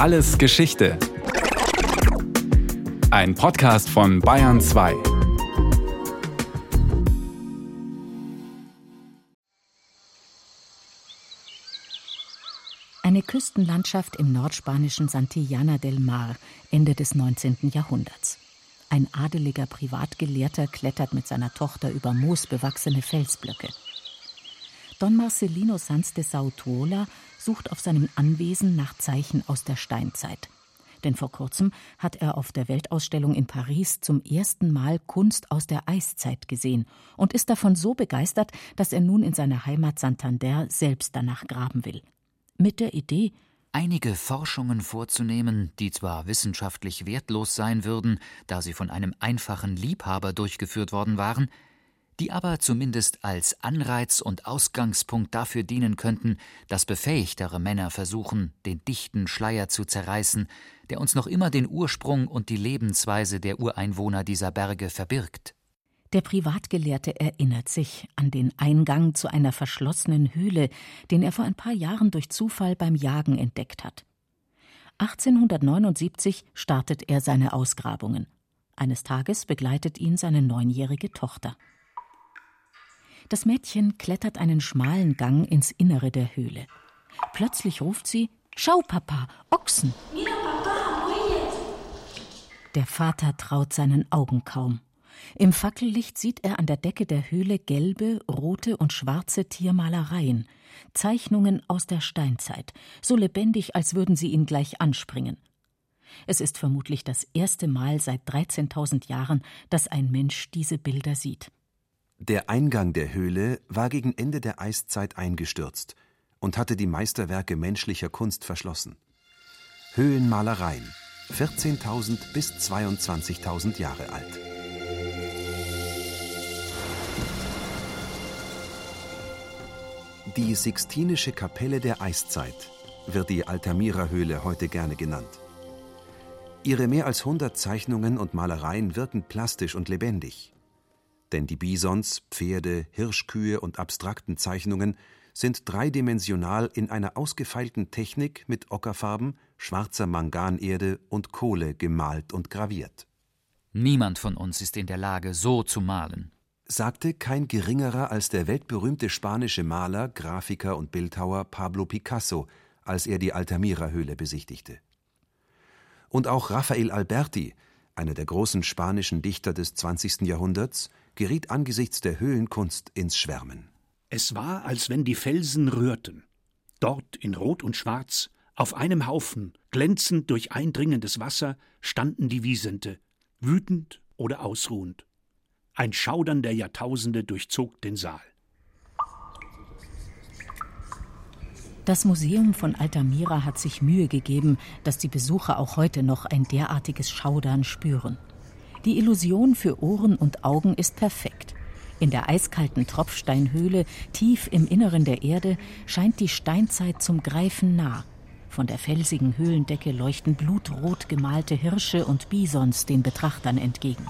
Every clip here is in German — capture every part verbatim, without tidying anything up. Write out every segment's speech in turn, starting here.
Alles Geschichte. Ein Podcast von Bayern zwei. Eine Küstenlandschaft im nordspanischen Santillana del Mar, Ende des neunzehnten Jahrhunderts. Ein adeliger Privatgelehrter klettert mit seiner Tochter über moosbewachsene Felsblöcke. Don Marcelino Sanz de Sautuola sucht auf seinem Anwesen nach Zeichen aus der Steinzeit. Denn vor kurzem hat er auf der Weltausstellung in Paris zum ersten Mal Kunst aus der Eiszeit gesehen und ist davon so begeistert, dass er nun in seiner Heimat Santander selbst danach graben will. Mit der Idee, einige Forschungen vorzunehmen, die zwar wissenschaftlich wertlos sein würden, da sie von einem einfachen Liebhaber durchgeführt worden waren, die aber zumindest als Anreiz und Ausgangspunkt dafür dienen könnten, dass befähigtere Männer versuchen, den dichten Schleier zu zerreißen, der uns noch immer den Ursprung und die Lebensweise der Ureinwohner dieser Berge verbirgt. Der Privatgelehrte erinnert sich an den Eingang zu einer verschlossenen Höhle, den er vor ein paar Jahren durch Zufall beim Jagen entdeckt hat. achtzehnhundertneunundsiebzig startet er seine Ausgrabungen. Eines Tages begleitet ihn seine neunjährige Tochter. Das Mädchen klettert einen schmalen Gang ins Innere der Höhle. Plötzlich ruft sie: »Schau, Papa, Ochsen!« Der Vater traut seinen Augen kaum. Im Fackellicht sieht er an der Decke der Höhle gelbe, rote und schwarze Tiermalereien, Zeichnungen aus der Steinzeit, so lebendig, als würden sie ihn gleich anspringen. Es ist vermutlich das erste Mal seit dreizehntausend Jahren, dass ein Mensch diese Bilder sieht. Der Eingang der Höhle war gegen Ende der Eiszeit eingestürzt und hatte die Meisterwerke menschlicher Kunst verschlossen. Höhlenmalereien, vierzehntausend bis zweiundzwanzigtausend Jahre alt. Die Sixtinische Kapelle der Eiszeit wird die Altamira-Höhle heute gerne genannt. Ihre mehr als hundert Zeichnungen und Malereien wirken plastisch und lebendig. Denn die Bisons, Pferde, Hirschkühe und abstrakten Zeichnungen sind dreidimensional in einer ausgefeilten Technik mit Ockerfarben, schwarzer Manganerde und Kohle gemalt und graviert. Niemand von uns ist in der Lage, so zu malen, sagte kein Geringerer als der weltberühmte spanische Maler, Grafiker und Bildhauer Pablo Picasso, als er die Altamira-Höhle besichtigte. Und auch Rafael Alberti, einer der großen spanischen Dichter des zwanzigsten Jahrhunderts, geriet angesichts der Höhlenkunst ins Schwärmen. Es war, als wenn die Felsen rührten. Dort in Rot und Schwarz, auf einem Haufen, glänzend durch eindringendes Wasser, standen die Wiesente, wütend oder ausruhend. Ein Schaudern der Jahrtausende durchzog den Saal. Das Museum von Altamira hat sich Mühe gegeben, dass die Besucher auch heute noch ein derartiges Schaudern spüren. Die Illusion für Ohren und Augen ist perfekt. In der eiskalten Tropfsteinhöhle, tief im Inneren der Erde, scheint die Steinzeit zum Greifen nah. Von der felsigen Höhlendecke leuchten blutrot gemalte Hirsche und Bisons den Betrachtern entgegen.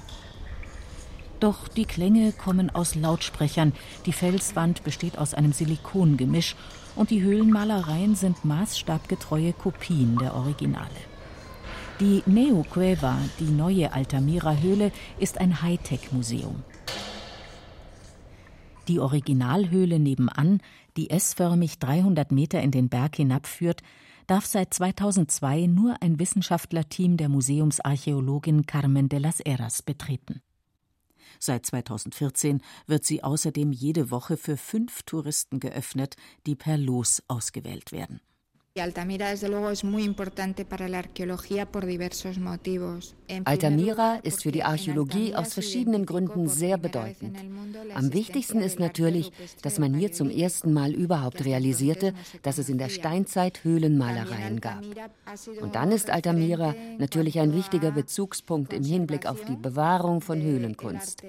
Doch die Klänge kommen aus Lautsprechern, die Felswand besteht aus einem Silikongemisch und die Höhlenmalereien sind maßstabgetreue Kopien der Originale. Die Neocueva, die neue Altamira-Höhle, ist ein Hightech-Museum. Die Originalhöhle nebenan, die S-förmig dreihundert Meter in den Berg hinabführt, darf seit zweitausendzwei nur ein Wissenschaftlerteam der Museumsarchäologin Carmen de las Heras betreten. Seit zweitausendvierzehn wird sie außerdem jede Woche für fünf Touristen geöffnet, die per Los ausgewählt werden. Altamira ist für die Archäologie aus verschiedenen Gründen sehr bedeutend. Am wichtigsten ist natürlich, dass man hier zum ersten Mal überhaupt realisierte, dass es in der Steinzeit Höhlenmalereien gab. Und dann ist Altamira natürlich ein wichtiger Bezugspunkt im Hinblick auf die Bewahrung von Höhlenkunst.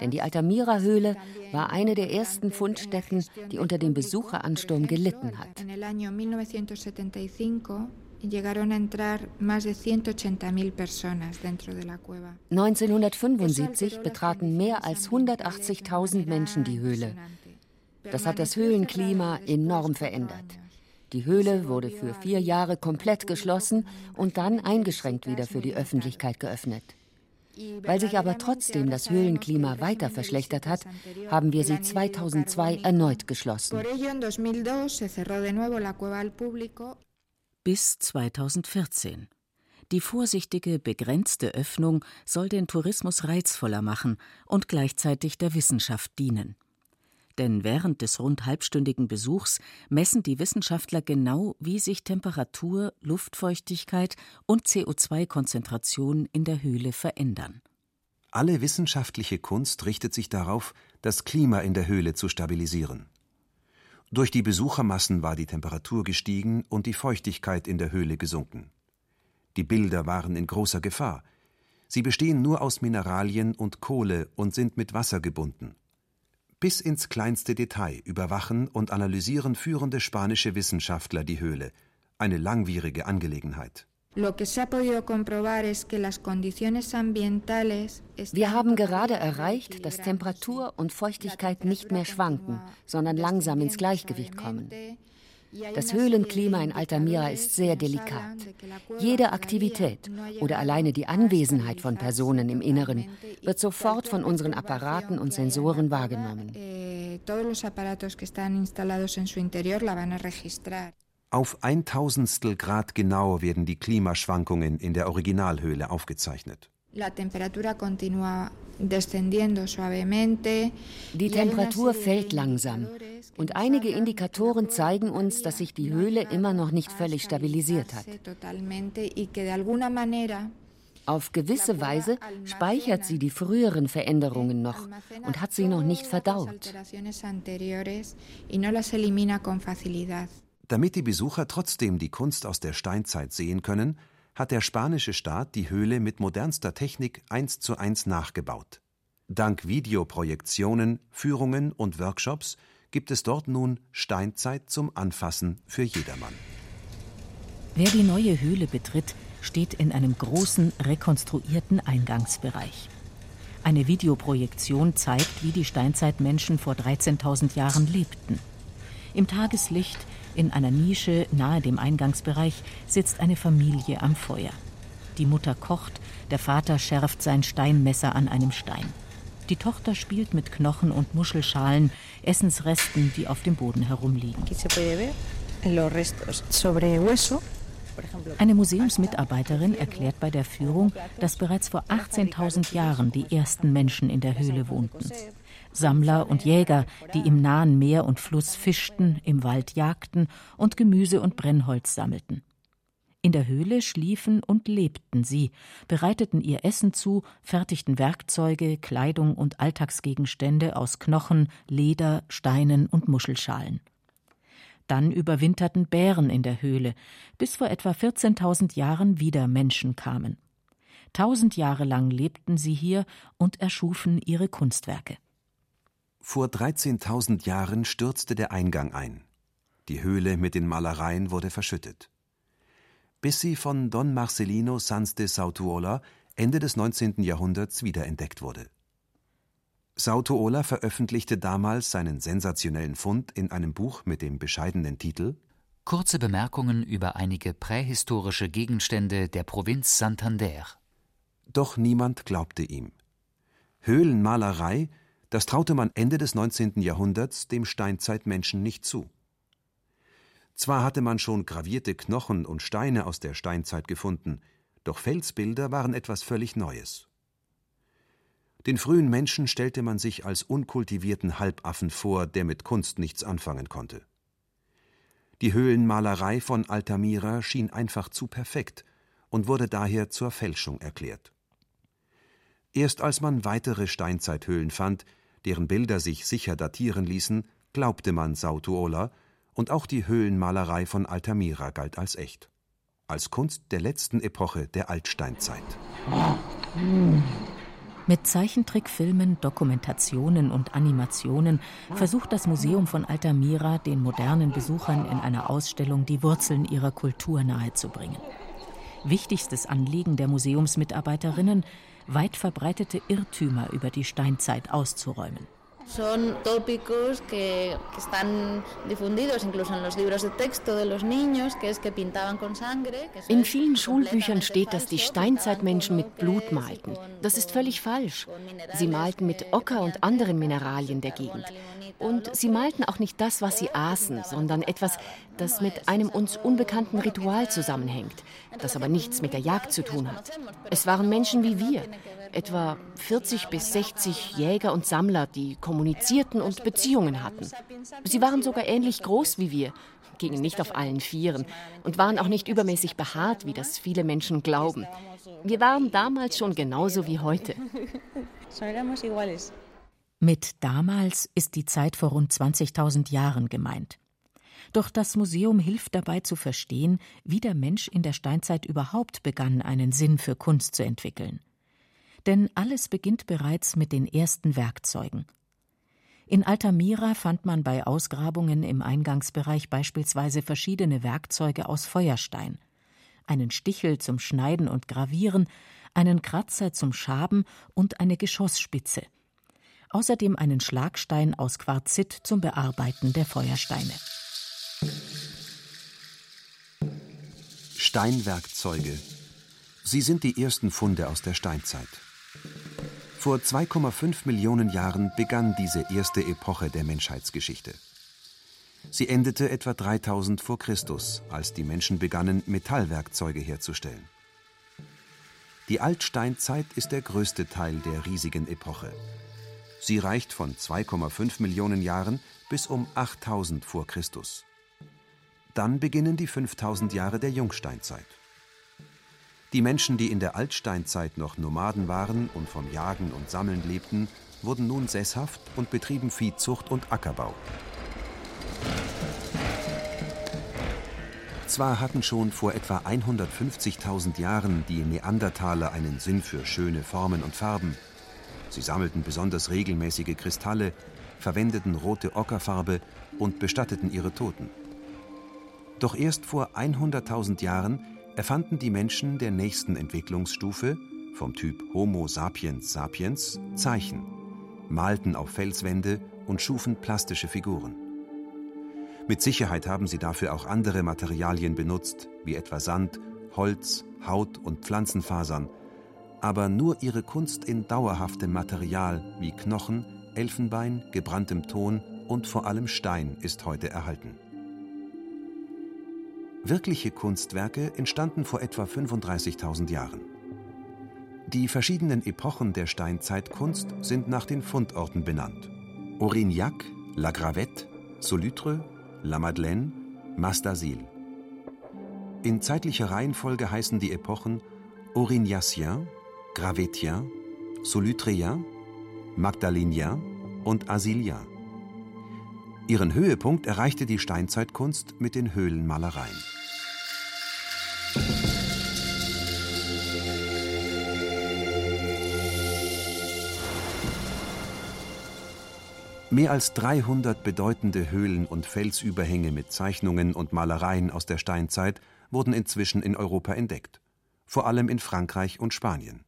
Denn die Altamira-Höhle war eine der ersten Fundstätten, die unter dem Besucheransturm gelitten hat. neunzehnhundertfünfundsiebzig betraten mehr als hundertachtzigtausend Menschen die Höhle. Das hat das Höhlenklima enorm verändert. Die Höhle wurde für vier Jahre komplett geschlossen und dann eingeschränkt wieder für die Öffentlichkeit geöffnet. Weil sich aber trotzdem das Höhlenklima weiter verschlechtert hat, haben wir sie zweitausendzwei erneut geschlossen. Bis zweitausendvierzehn. Die vorsichtige, begrenzte Öffnung soll den Tourismus reizvoller machen und gleichzeitig der Wissenschaft dienen. Denn während des rund halbstündigen Besuchs messen die Wissenschaftler genau, wie sich Temperatur, Luftfeuchtigkeit und C O zwei Konzentration in der Höhle verändern. Alle wissenschaftliche Kunst richtet sich darauf, das Klima in der Höhle zu stabilisieren. Durch die Besuchermassen war die Temperatur gestiegen und die Feuchtigkeit in der Höhle gesunken. Die Bilder waren in großer Gefahr. Sie bestehen nur aus Mineralien und Kohle und sind mit Wasser gebunden. Bis ins kleinste Detail überwachen und analysieren führende spanische Wissenschaftler die Höhle. Eine langwierige Angelegenheit. Wir haben gerade erreicht, dass Temperatur und Feuchtigkeit nicht mehr schwanken, sondern langsam ins Gleichgewicht kommen. Das Höhlenklima in Altamira ist sehr delikat. Jede Aktivität oder alleine die Anwesenheit von Personen im Inneren wird sofort von unseren Apparaten und Sensoren wahrgenommen. Auf ein Tausendstel Grad genau werden die Klimaschwankungen in der Originalhöhle aufgezeichnet. Die Temperatur fällt langsam und einige Indikatoren zeigen uns, dass sich die Höhle immer noch nicht völlig stabilisiert hat. Auf gewisse Weise speichert sie die früheren Veränderungen noch und hat sie noch nicht verdaut. Damit die Besucher trotzdem die Kunst aus der Steinzeit sehen können, hat der spanische Staat die Höhle mit modernster Technik eins zu eins nachgebaut. Dank Videoprojektionen, Führungen und Workshops gibt es dort nun Steinzeit zum Anfassen für jedermann. Wer die neue Höhle betritt, steht in einem großen, rekonstruierten Eingangsbereich. Eine Videoprojektion zeigt, wie die Steinzeitmenschen vor dreizehntausend Jahren lebten. Im Tageslicht, in einer Nische nahe dem Eingangsbereich, sitzt eine Familie am Feuer. Die Mutter kocht, der Vater schärft sein Steinmesser an einem Stein. Die Tochter spielt mit Knochen und Muschelschalen, Essensresten, die auf dem Boden herumliegen. Eine Museumsmitarbeiterin erklärt bei der Führung, dass bereits vor achtzehntausend Jahren die ersten Menschen in der Höhle wohnten. Sammler und Jäger, die im nahen Meer und Fluss fischten, im Wald jagten und Gemüse und Brennholz sammelten. In der Höhle schliefen und lebten sie, bereiteten ihr Essen zu, fertigten Werkzeuge, Kleidung und Alltagsgegenstände aus Knochen, Leder, Steinen und Muschelschalen. Dann überwinterten Bären in der Höhle, bis vor etwa vierzehntausend Jahren wieder Menschen kamen. Tausend Jahre lang lebten sie hier und erschufen ihre Kunstwerke. Vor dreizehntausend Jahren stürzte der Eingang ein. Die Höhle mit den Malereien wurde verschüttet. Bis sie von Don Marcelino Sanz de Sautuola Ende des neunzehnten Jahrhunderts wiederentdeckt wurde. Sautuola veröffentlichte damals seinen sensationellen Fund in einem Buch mit dem bescheidenen Titel »Kurze Bemerkungen über einige prähistorische Gegenstände der Provinz Santander«. Doch niemand glaubte ihm. Höhlenmalerei, das traute man Ende des neunzehnten Jahrhunderts dem Steinzeitmenschen nicht zu. Zwar hatte man schon gravierte Knochen und Steine aus der Steinzeit gefunden, doch Felsbilder waren etwas völlig Neues. Den frühen Menschen stellte man sich als unkultivierten Halbaffen vor, der mit Kunst nichts anfangen konnte. Die Höhlenmalerei von Altamira schien einfach zu perfekt und wurde daher zur Fälschung erklärt. Erst als man weitere Steinzeithöhlen fand, deren Bilder sich sicher datieren ließen, glaubte man Sautuola, und auch die Höhlenmalerei von Altamira galt als echt. Als Kunst der letzten Epoche der Altsteinzeit. Mit Zeichentrickfilmen, Dokumentationen und Animationen versucht das Museum von Altamira, den modernen Besuchern in einer Ausstellung die Wurzeln ihrer Kultur nahezubringen. Wichtigstes Anliegen der Museumsmitarbeiterinnen: weit verbreitete Irrtümer über die Steinzeit auszuräumen. Son tópicos que, que están difundidos incluso en los libros de texto de los niños, que es que pintaban con sangre. In vielen Schulbüchern steht, dass die Steinzeitmenschen mit Blut malten. Das ist völlig falsch. Sie malten mit Ocker und anderen Mineralien der Gegend. Und sie malten auch nicht das, was sie aßen, sondern etwas, das mit einem uns unbekannten Ritual zusammenhängt, das aber nichts mit der Jagd zu tun hat. Es waren Menschen wie wir, etwa vierzig bis sechzig Jäger und Sammler, die kommunizierten und Beziehungen hatten. Sie waren sogar ähnlich groß wie wir, gingen nicht auf allen Vieren und waren auch nicht übermäßig behaart, wie das viele Menschen glauben. Wir waren damals schon genauso wie heute. Mit damals ist die Zeit vor rund zwanzigtausend Jahren gemeint. Doch das Museum hilft dabei zu verstehen, wie der Mensch in der Steinzeit überhaupt begann, einen Sinn für Kunst zu entwickeln. Denn alles beginnt bereits mit den ersten Werkzeugen. In Altamira fand man bei Ausgrabungen im Eingangsbereich beispielsweise verschiedene Werkzeuge aus Feuerstein. Einen Stichel zum Schneiden und Gravieren, einen Kratzer zum Schaben und eine Geschossspitze. Außerdem einen Schlagstein aus Quarzit zum Bearbeiten der Feuersteine. Steinwerkzeuge. Sie sind die ersten Funde aus der Steinzeit. Vor zwei Komma fünf Millionen Jahren begann diese erste Epoche der Menschheitsgeschichte. Sie endete etwa dreitausend vor Christus, als die Menschen begannen, Metallwerkzeuge herzustellen. Die Altsteinzeit ist der größte Teil der riesigen Epoche. Sie reicht von zwei Komma fünf Millionen Jahren bis um achttausend vor Christus. Dann beginnen die fünftausend Jahre der Jungsteinzeit. Die Menschen, die in der Altsteinzeit noch Nomaden waren und vom Jagen und Sammeln lebten, wurden nun sesshaft und betrieben Viehzucht und Ackerbau. Zwar hatten schon vor etwa hundertfünfzigtausend Jahren die Neandertaler einen Sinn für schöne Formen und Farben. Sie sammelten besonders regelmäßige Kristalle, verwendeten rote Ockerfarbe und bestatteten ihre Toten. Doch erst vor hunderttausend Jahren erfanden die Menschen der nächsten Entwicklungsstufe, vom Typ Homo sapiens sapiens, Zeichen, malten auf Felswände und schufen plastische Figuren. Mit Sicherheit haben sie dafür auch andere Materialien benutzt, wie etwa Sand, Holz, Haut und Pflanzenfasern, aber nur ihre Kunst in dauerhaftem Material wie Knochen, Elfenbein, gebranntem Ton und vor allem Stein ist heute erhalten. Wirkliche Kunstwerke entstanden vor etwa fünfunddreißigtausend Jahren. Die verschiedenen Epochen der Steinzeitkunst sind nach den Fundorten benannt. Aurignac, La Gravette, Solutré, La Madeleine, Mas d'Azil. In zeitlicher Reihenfolge heißen die Epochen Aurignacien, Gravettien, Solutréen, Magdalénien und Asilien. Ihren Höhepunkt erreichte die Steinzeitkunst mit den Höhlenmalereien. Mehr als dreihundert bedeutende Höhlen und Felsüberhänge mit Zeichnungen und Malereien aus der Steinzeit wurden inzwischen in Europa entdeckt, vor allem in Frankreich und Spanien.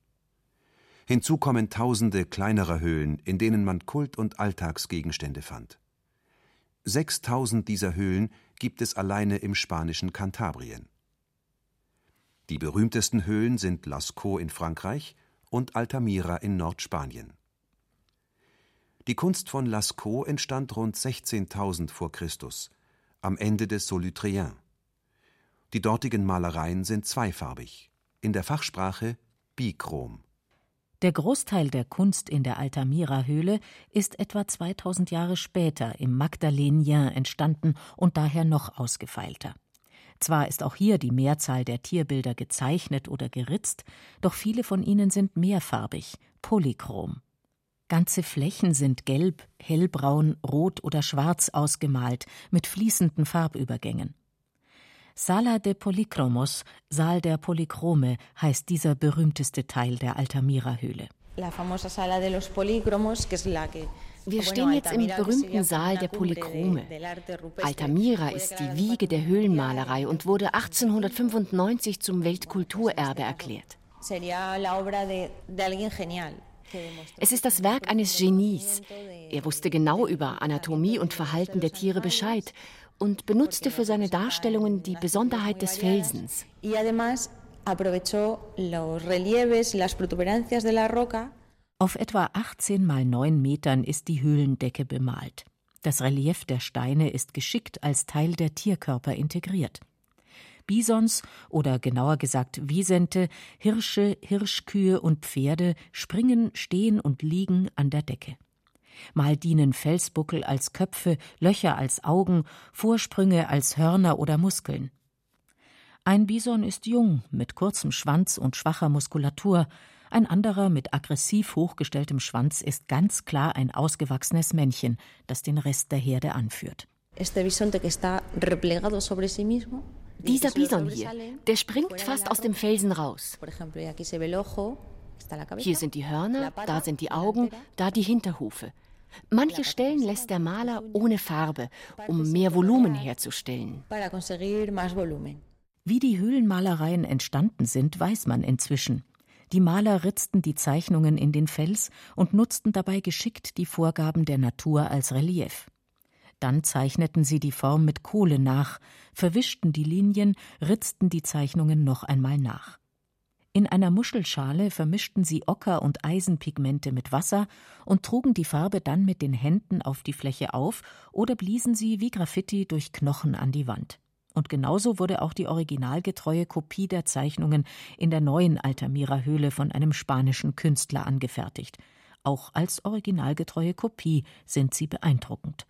Hinzu kommen tausende kleinerer Höhlen, in denen man Kult- und Alltagsgegenstände fand. sechstausend dieser Höhlen gibt es alleine im spanischen Kantabrien. Die berühmtesten Höhlen sind Lascaux in Frankreich und Altamira in Nordspanien. Die Kunst von Lascaux entstand rund sechzehntausend vor Christus, am Ende des Solutréen. Die dortigen Malereien sind zweifarbig, in der Fachsprache bichrom. Der Großteil der Kunst in der Altamira-Höhle ist etwa zweitausend Jahre später im Magdalénien entstanden und daher noch ausgefeilter. Zwar ist auch hier die Mehrzahl der Tierbilder gezeichnet oder geritzt, doch viele von ihnen sind mehrfarbig, polychrom. Ganze Flächen sind gelb, hellbraun, rot oder schwarz ausgemalt, mit fließenden Farbübergängen. Sala de Polychromos, Saal der Polychrome, heißt dieser berühmteste Teil der Altamira-Höhle. Wir stehen jetzt im berühmten Saal der Polychrome. Altamira ist die Wiege der Höhlenmalerei und wurde achtzehnhundertfünfundneunzig zum Weltkulturerbe erklärt. Es ist das Werk eines Genies. Er wusste genau über Anatomie und Verhalten der Tiere Bescheid und benutzte für seine Darstellungen die Besonderheit des Felsens. Auf etwa achtzehn mal neun Metern ist die Höhlendecke bemalt. Das Relief der Steine ist geschickt als Teil der Tierkörper integriert. Bisons oder genauer gesagt Wisente, Hirsche, Hirschkühe und Pferde springen, stehen und liegen an der Decke. Mal dienen Felsbuckel als Köpfe, Löcher als Augen, Vorsprünge als Hörner oder Muskeln. Ein Bison ist jung, mit kurzem Schwanz und schwacher Muskulatur. Ein anderer mit aggressiv hochgestelltem Schwanz ist ganz klar ein ausgewachsenes Männchen, das den Rest der Herde anführt. Este bisonte que está replegado sobre sí mismo. Dieser Bison hier, der springt fast aus dem Felsen raus. Hier sind die Hörner, da sind die Augen, da die Hinterhufe. Manche Stellen lässt der Maler ohne Farbe, um mehr Volumen herzustellen. Wie die Höhlenmalereien entstanden sind, weiß man inzwischen. Die Maler ritzten die Zeichnungen in den Fels und nutzten dabei geschickt die Vorgaben der Natur als Relief. Dann zeichneten sie die Form mit Kohle nach, verwischten die Linien, ritzten die Zeichnungen noch einmal nach. In einer Muschelschale vermischten sie Ocker- und Eisenpigmente mit Wasser und trugen die Farbe dann mit den Händen auf die Fläche auf oder bliesen sie wie Graffiti durch Knochen an die Wand. Und genauso wurde auch die originalgetreue Kopie der Zeichnungen in der neuen Altamira Höhle von einem spanischen Künstler angefertigt. Auch als originalgetreue Kopie sind sie beeindruckend.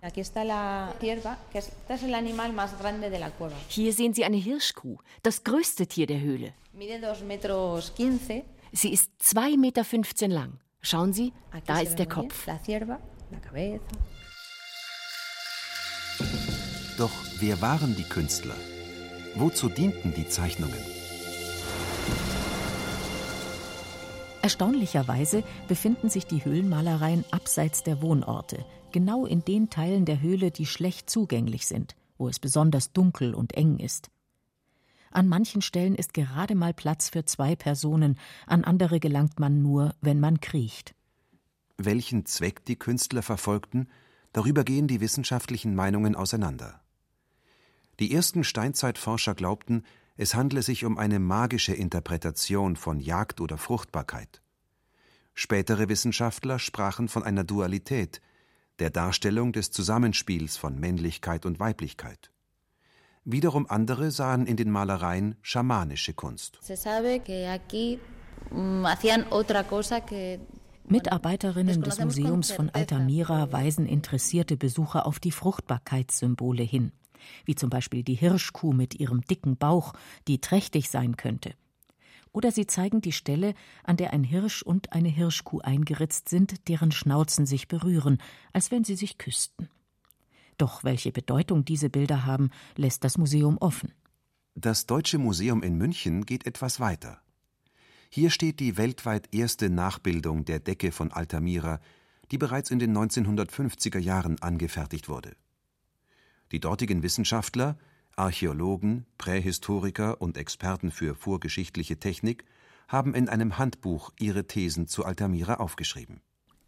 Hier sehen Sie eine Hirschkuh, das größte Tier der Höhle. Sie ist zwei Komma fünfzehn Meter lang. Schauen Sie, da ist der Kopf. Doch wer waren die Künstler? Wozu dienten die Zeichnungen? Erstaunlicherweise befinden sich die Höhlenmalereien abseits der Wohnorte, genau in den Teilen der Höhle, die schlecht zugänglich sind, wo es besonders dunkel und eng ist. An manchen Stellen ist gerade mal Platz für zwei Personen, an andere gelangt man nur, wenn man kriecht. Welchen Zweck die Künstler verfolgten, darüber gehen die wissenschaftlichen Meinungen auseinander. Die ersten Steinzeitforscher glaubten, es handle sich um eine magische Interpretation von Jagd oder Fruchtbarkeit. Spätere Wissenschaftler sprachen von einer Dualität, der Darstellung des Zusammenspiels von Männlichkeit und Weiblichkeit. Wiederum andere sahen in den Malereien schamanische Kunst. Mitarbeiterinnen des Museums von Altamira weisen interessierte Besucher auf die Fruchtbarkeitssymbole hin. Wie zum Beispiel die Hirschkuh mit ihrem dicken Bauch, die trächtig sein könnte. Oder sie zeigen die Stelle, an der ein Hirsch und eine Hirschkuh eingeritzt sind, deren Schnauzen sich berühren, als wenn sie sich küssten. Doch welche Bedeutung diese Bilder haben, lässt das Museum offen. Das Deutsche Museum in München geht etwas weiter. Hier steht die weltweit erste Nachbildung der Decke von Altamira, die bereits in den neunzehnhundertfünfziger Jahren angefertigt wurde. Die dortigen Wissenschaftler, Archäologen, Prähistoriker und Experten für vorgeschichtliche Technik haben in einem Handbuch ihre Thesen zu Altamira aufgeschrieben.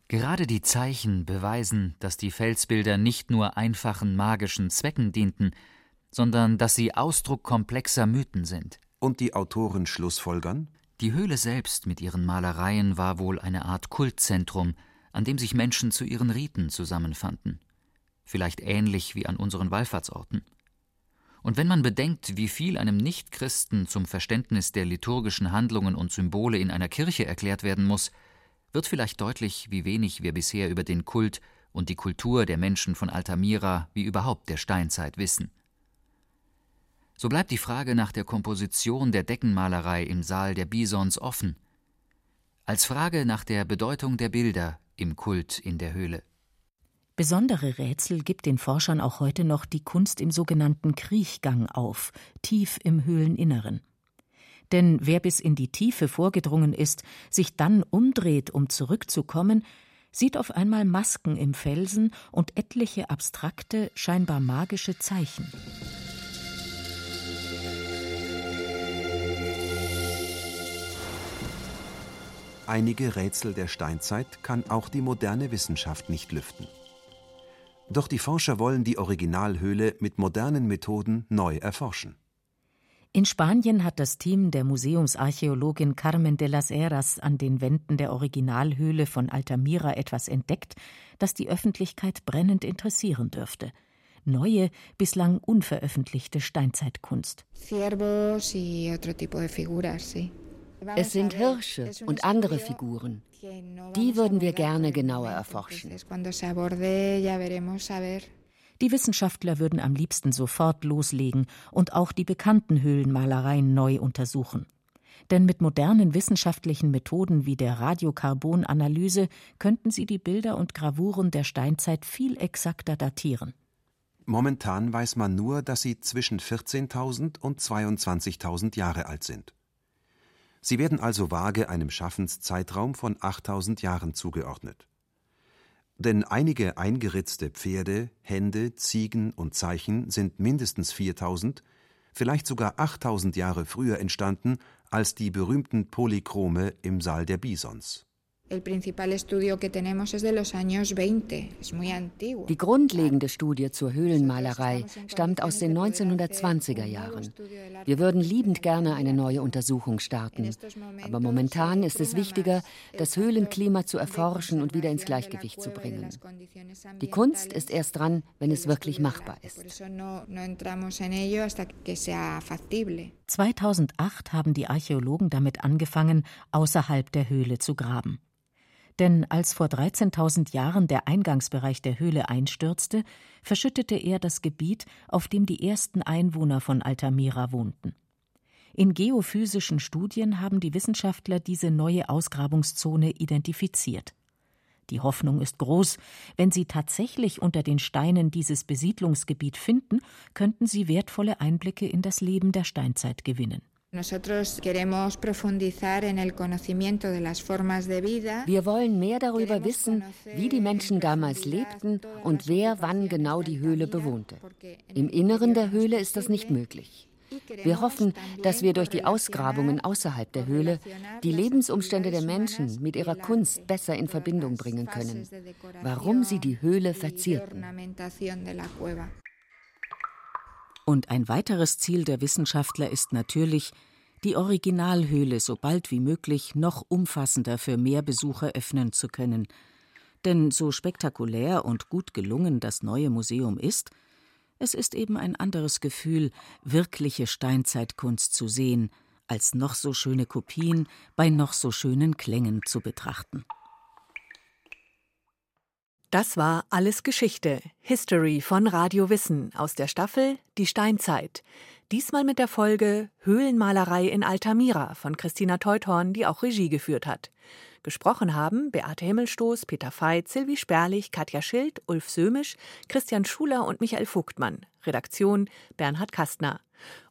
Gerade die Zeichen beweisen, dass die Felsbilder nicht nur einfachen magischen Zwecken dienten, sondern dass sie Ausdruck komplexer Mythen sind. Und die Autoren schlussfolgern: Die Höhle selbst mit ihren Malereien war wohl eine Art Kultzentrum, an dem sich Menschen zu ihren Riten zusammenfanden. Vielleicht ähnlich wie an unseren Wallfahrtsorten. Und wenn man bedenkt, wie viel einem Nichtchristen zum Verständnis der liturgischen Handlungen und Symbole in einer Kirche erklärt werden muss, wird vielleicht deutlich, wie wenig wir bisher über den Kult und die Kultur der Menschen von Altamira wie überhaupt der Steinzeit wissen. So bleibt die Frage nach der Komposition der Deckenmalerei im Saal der Bisons offen, als Frage nach der Bedeutung der Bilder im Kult in der Höhle. Besondere Rätsel gibt den Forschern auch heute noch die Kunst im sogenannten Kriechgang auf, tief im Höhleninneren. Denn wer bis in die Tiefe vorgedrungen ist, sich dann umdreht, um zurückzukommen, sieht auf einmal Masken im Felsen und etliche abstrakte, scheinbar magische Zeichen. Einige Rätsel der Steinzeit kann auch die moderne Wissenschaft nicht lüften. Doch die Forscher wollen die Originalhöhle mit modernen Methoden neu erforschen. In Spanien hat das Team der Museumsarchäologin Carmen de las Heras an den Wänden der Originalhöhle von Altamira etwas entdeckt, das die Öffentlichkeit brennend interessieren dürfte. Neue, bislang unveröffentlichte Steinzeitkunst. Es sind Hirsche und andere Figuren. Die würden wir gerne genauer erforschen. Die Wissenschaftler würden am liebsten sofort loslegen und auch die bekannten Höhlenmalereien neu untersuchen. Denn mit modernen wissenschaftlichen Methoden wie der Radiokarbonanalyse könnten sie die Bilder und Gravuren der Steinzeit viel exakter datieren. Momentan weiß man nur, dass sie zwischen vierzehntausend und zweiundzwanzigtausend Jahre alt sind. Sie werden also vage einem Schaffenszeitraum von achttausend Jahren zugeordnet. Denn einige eingeritzte Pferde, Hände, Ziegen und Zeichen sind mindestens viertausend, vielleicht sogar achttausend Jahre früher entstanden als die berühmten Polychrome im Saal der Bisons. Die grundlegende Studie zur Höhlenmalerei stammt aus den neunzehnhundertzwanziger Jahren. Wir würden liebend gerne eine neue Untersuchung starten. Aber momentan ist es wichtiger, das Höhlenklima zu erforschen und wieder ins Gleichgewicht zu bringen. Die Kunst ist erst dran, wenn es wirklich machbar ist. zweitausendacht haben die Archäologen damit angefangen, außerhalb der Höhle zu graben. Denn als vor dreizehntausend Jahren der Eingangsbereich der Höhle einstürzte, verschüttete er das Gebiet, auf dem die ersten Einwohner von Altamira wohnten. In geophysischen Studien haben die Wissenschaftler diese neue Ausgrabungszone identifiziert. Die Hoffnung ist groß, wenn sie tatsächlich unter den Steinen dieses Besiedlungsgebiet finden, könnten sie wertvolle Einblicke in das Leben der Steinzeit gewinnen. Wir wollen mehr darüber wissen, wie die Menschen damals lebten und wer wann genau die Höhle bewohnte. Im Inneren der Höhle ist das nicht möglich. Wir hoffen, dass wir durch die Ausgrabungen außerhalb der Höhle die Lebensumstände der Menschen mit ihrer Kunst besser in Verbindung bringen können, warum sie die Höhle verzierten. Und ein weiteres Ziel der Wissenschaftler ist natürlich, die Originalhöhle so bald wie möglich noch umfassender für mehr Besucher öffnen zu können. Denn so spektakulär und gut gelungen das neue Museum ist, es ist eben ein anderes Gefühl, wirkliche Steinzeitkunst zu sehen, als noch so schöne Kopien bei noch so schönen Klängen zu betrachten. Das war Alles Geschichte, History von Radio Wissen aus der Staffel Die Steinzeit. Diesmal mit der Folge Höhlenmalerei in Altamira von Christina Teuthorn, die auch Regie geführt hat. Gesprochen haben Beate Himmelstoß, Peter Veit, Silvi Sperlich, Katja Schild, Ulf Sömisch, Christian Schuler und Michael Vogtmann. Redaktion Bernhard Kastner.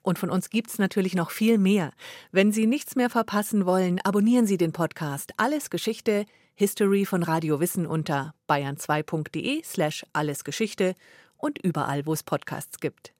Und von uns gibt's natürlich noch viel mehr. Wenn Sie nichts mehr verpassen wollen, abonnieren Sie den Podcast Alles Geschichte, History von Radio Wissen unter bayern zwei punkt de slash allesgeschichte und überall, wo es Podcasts gibt.